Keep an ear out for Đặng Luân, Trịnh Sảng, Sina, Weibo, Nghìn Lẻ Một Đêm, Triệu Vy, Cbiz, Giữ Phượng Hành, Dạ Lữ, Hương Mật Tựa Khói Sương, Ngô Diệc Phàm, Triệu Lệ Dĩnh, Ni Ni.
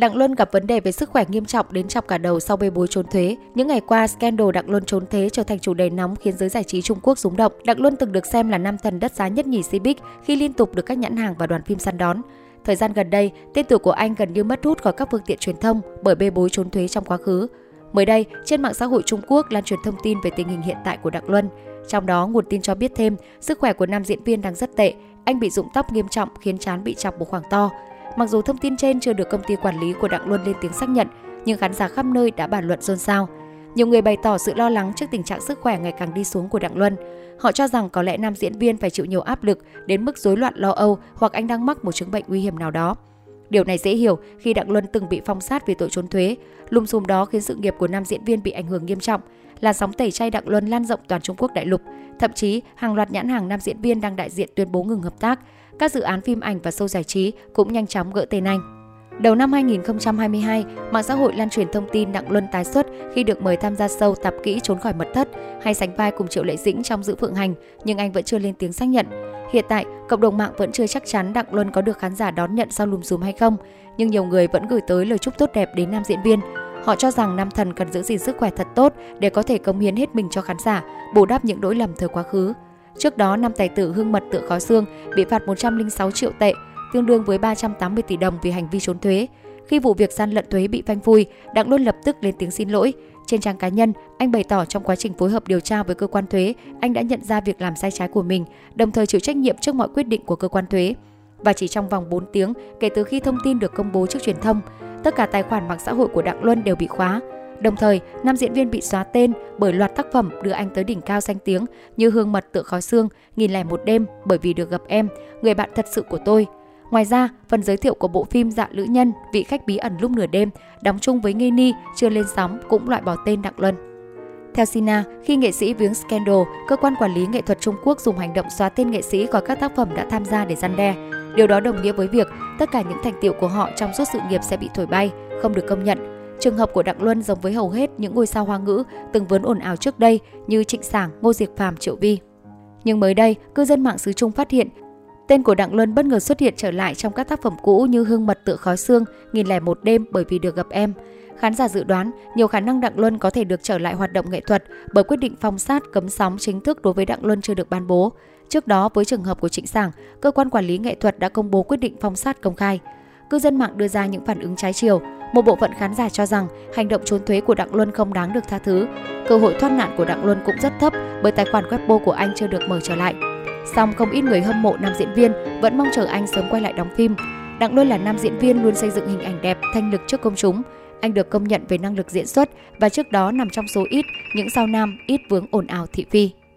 Đặng Luân gặp vấn đề về sức khỏe nghiêm trọng đến chọc cả đầu sau bê bối trốn thuế. Những ngày qua, scandal Đặng Luân trốn thuế trở thành chủ đề nóng khiến giới giải trí Trung Quốc rúng động. Đặng Luân từng được xem là nam thần đất giá nhất nhì Cbiz khi liên tục được các nhãn hàng và đoàn phim săn đón. Thời gian gần đây, tên tuổi của anh gần như mất hút khỏi các phương tiện truyền thông bởi bê bối trốn thuế trong quá khứ. Mới đây, trên mạng xã hội Trung Quốc lan truyền thông tin về tình hình hiện tại của Đặng Luân. Trong đó, nguồn tin cho biết thêm, sức khỏe của nam diễn viên đang rất tệ. Anh bị rụng tóc nghiêm trọng khiến trán bị chọc một khoảng to. Mặc dù thông tin trên chưa được công ty quản lý của Đặng Luân lên tiếng xác nhận, nhưng khán giả khắp nơi đã bàn luận xôn xao. Nhiều người bày tỏ sự lo lắng trước tình trạng sức khỏe ngày càng đi xuống của Đặng Luân. Họ cho rằng có lẽ nam diễn viên phải chịu nhiều áp lực đến mức rối loạn lo âu hoặc anh đang mắc một chứng bệnh nguy hiểm nào đó. Điều này dễ hiểu khi Đặng Luân từng bị phong sát vì tội trốn thuế. Lùm xùm đó khiến sự nghiệp của nam diễn viên bị ảnh hưởng nghiêm trọng. Làn sóng tẩy chay Đặng Luân lan rộng toàn Trung Quốc đại lục. Thậm chí, hàng loạt nhãn hàng nam diễn viên đang đại diện tuyên bố ngừng hợp tác. Các dự án phim ảnh và show giải trí cũng nhanh chóng gỡ tên anh. Đầu năm 2022, mạng xã hội lan truyền thông tin Đặng Luân tái xuất khi được mời tham gia show Tạp Kỹ Trốn Khỏi Mật Thất hay sánh vai cùng Triệu Lệ Dĩnh trong Giữ Phượng Hành, nhưng anh vẫn chưa lên tiếng xác nhận. Hiện tại, cộng đồng mạng vẫn chưa chắc chắn Đặng Luân có được khán giả đón nhận sau lùm xùm hay không, nhưng nhiều người vẫn gửi tới lời chúc tốt đẹp đến nam diễn viên. Họ cho rằng nam thần cần giữ gìn sức khỏe thật tốt để có thể cống hiến hết mình cho khán giả, bù đắp những lỗi lầm thời quá khứ. Trước đó, nam tài tử Hương Mật Tựa Khói Sương bị phạt 106 triệu tệ, tương đương với 380 tỷ đồng vì hành vi trốn thuế. Khi vụ việc gian lận thuế bị phanh phui, Đặng Luân lập tức lên tiếng xin lỗi. Trên trang cá nhân, anh bày tỏ trong quá trình phối hợp điều tra với cơ quan thuế, anh đã nhận ra việc làm sai trái của mình, đồng thời chịu trách nhiệm trước mọi quyết định của cơ quan thuế. Và chỉ trong vòng 4 tiếng kể từ khi thông tin được công bố trước truyền thông, tất cả tài khoản mạng xã hội của Đặng Luân đều bị khóa. Đồng thời, nam diễn viên bị xóa tên bởi loạt tác phẩm đưa anh tới đỉnh cao danh tiếng như Hương Mật Tựa Khói Sương, Nghìn Lẻ Một Đêm, Bởi Vì Được Gặp Em, Người Bạn Thật Sự Của Tôi. Ngoài ra, phần giới thiệu của bộ phim Dạ Lữ nhân Vị Khách Bí Ẩn Lúc Nửa Đêm đóng chung với Ni Ni chưa lên sóng cũng loại bỏ tên Đặng Luân. Theo Sina, khi nghệ sĩ vướng scandal, cơ quan quản lý nghệ thuật Trung Quốc dùng hành động xóa tên nghệ sĩ khỏi các tác phẩm đã tham gia để răn đe. Điều đó đồng nghĩa với việc tất cả những thành tựu của họ trong suốt sự nghiệp sẽ bị thổi bay, không được công nhận. Trường hợp của Đặng Luân giống với hầu hết những ngôi sao hoa ngữ từng vướng ồn ào trước đây như Trịnh Sảng, Ngô Diệc Phàm, Triệu Vy. Nhưng mới đây, cư dân mạng xứ Trung phát hiện tên của Đặng Luân bất ngờ xuất hiện trở lại trong các tác phẩm cũ như Hương Mật Tựa Khói Sương, Nghìn Lẻ Một Đêm, Bởi Vì Được Gặp Em. Khán giả dự đoán nhiều khả năng Đặng Luân có thể được trở lại hoạt động nghệ thuật bởi quyết định phong sát cấm sóng chính thức đối với Đặng Luân chưa được ban bố. Trước đó, với trường hợp của Trịnh Sảng, cơ quan quản lý nghệ thuật đã công bố quyết định phong sát công khai. Cư dân mạng đưa ra những phản ứng trái chiều. Một bộ phận khán giả cho rằng hành động trốn thuế của Đặng Luân không đáng được tha thứ. Cơ hội thoát nạn của Đặng Luân cũng rất thấp bởi tài khoản Weibo của anh chưa được mở trở lại. Song không ít người hâm mộ nam diễn viên vẫn mong chờ anh sớm quay lại đóng phim. Đặng Luân là nam diễn viên luôn xây dựng hình ảnh đẹp, thanh lịch trước công chúng. Anh được công nhận về năng lực diễn xuất và trước đó nằm trong số ít những sao nam ít vướng ồn ào thị phi.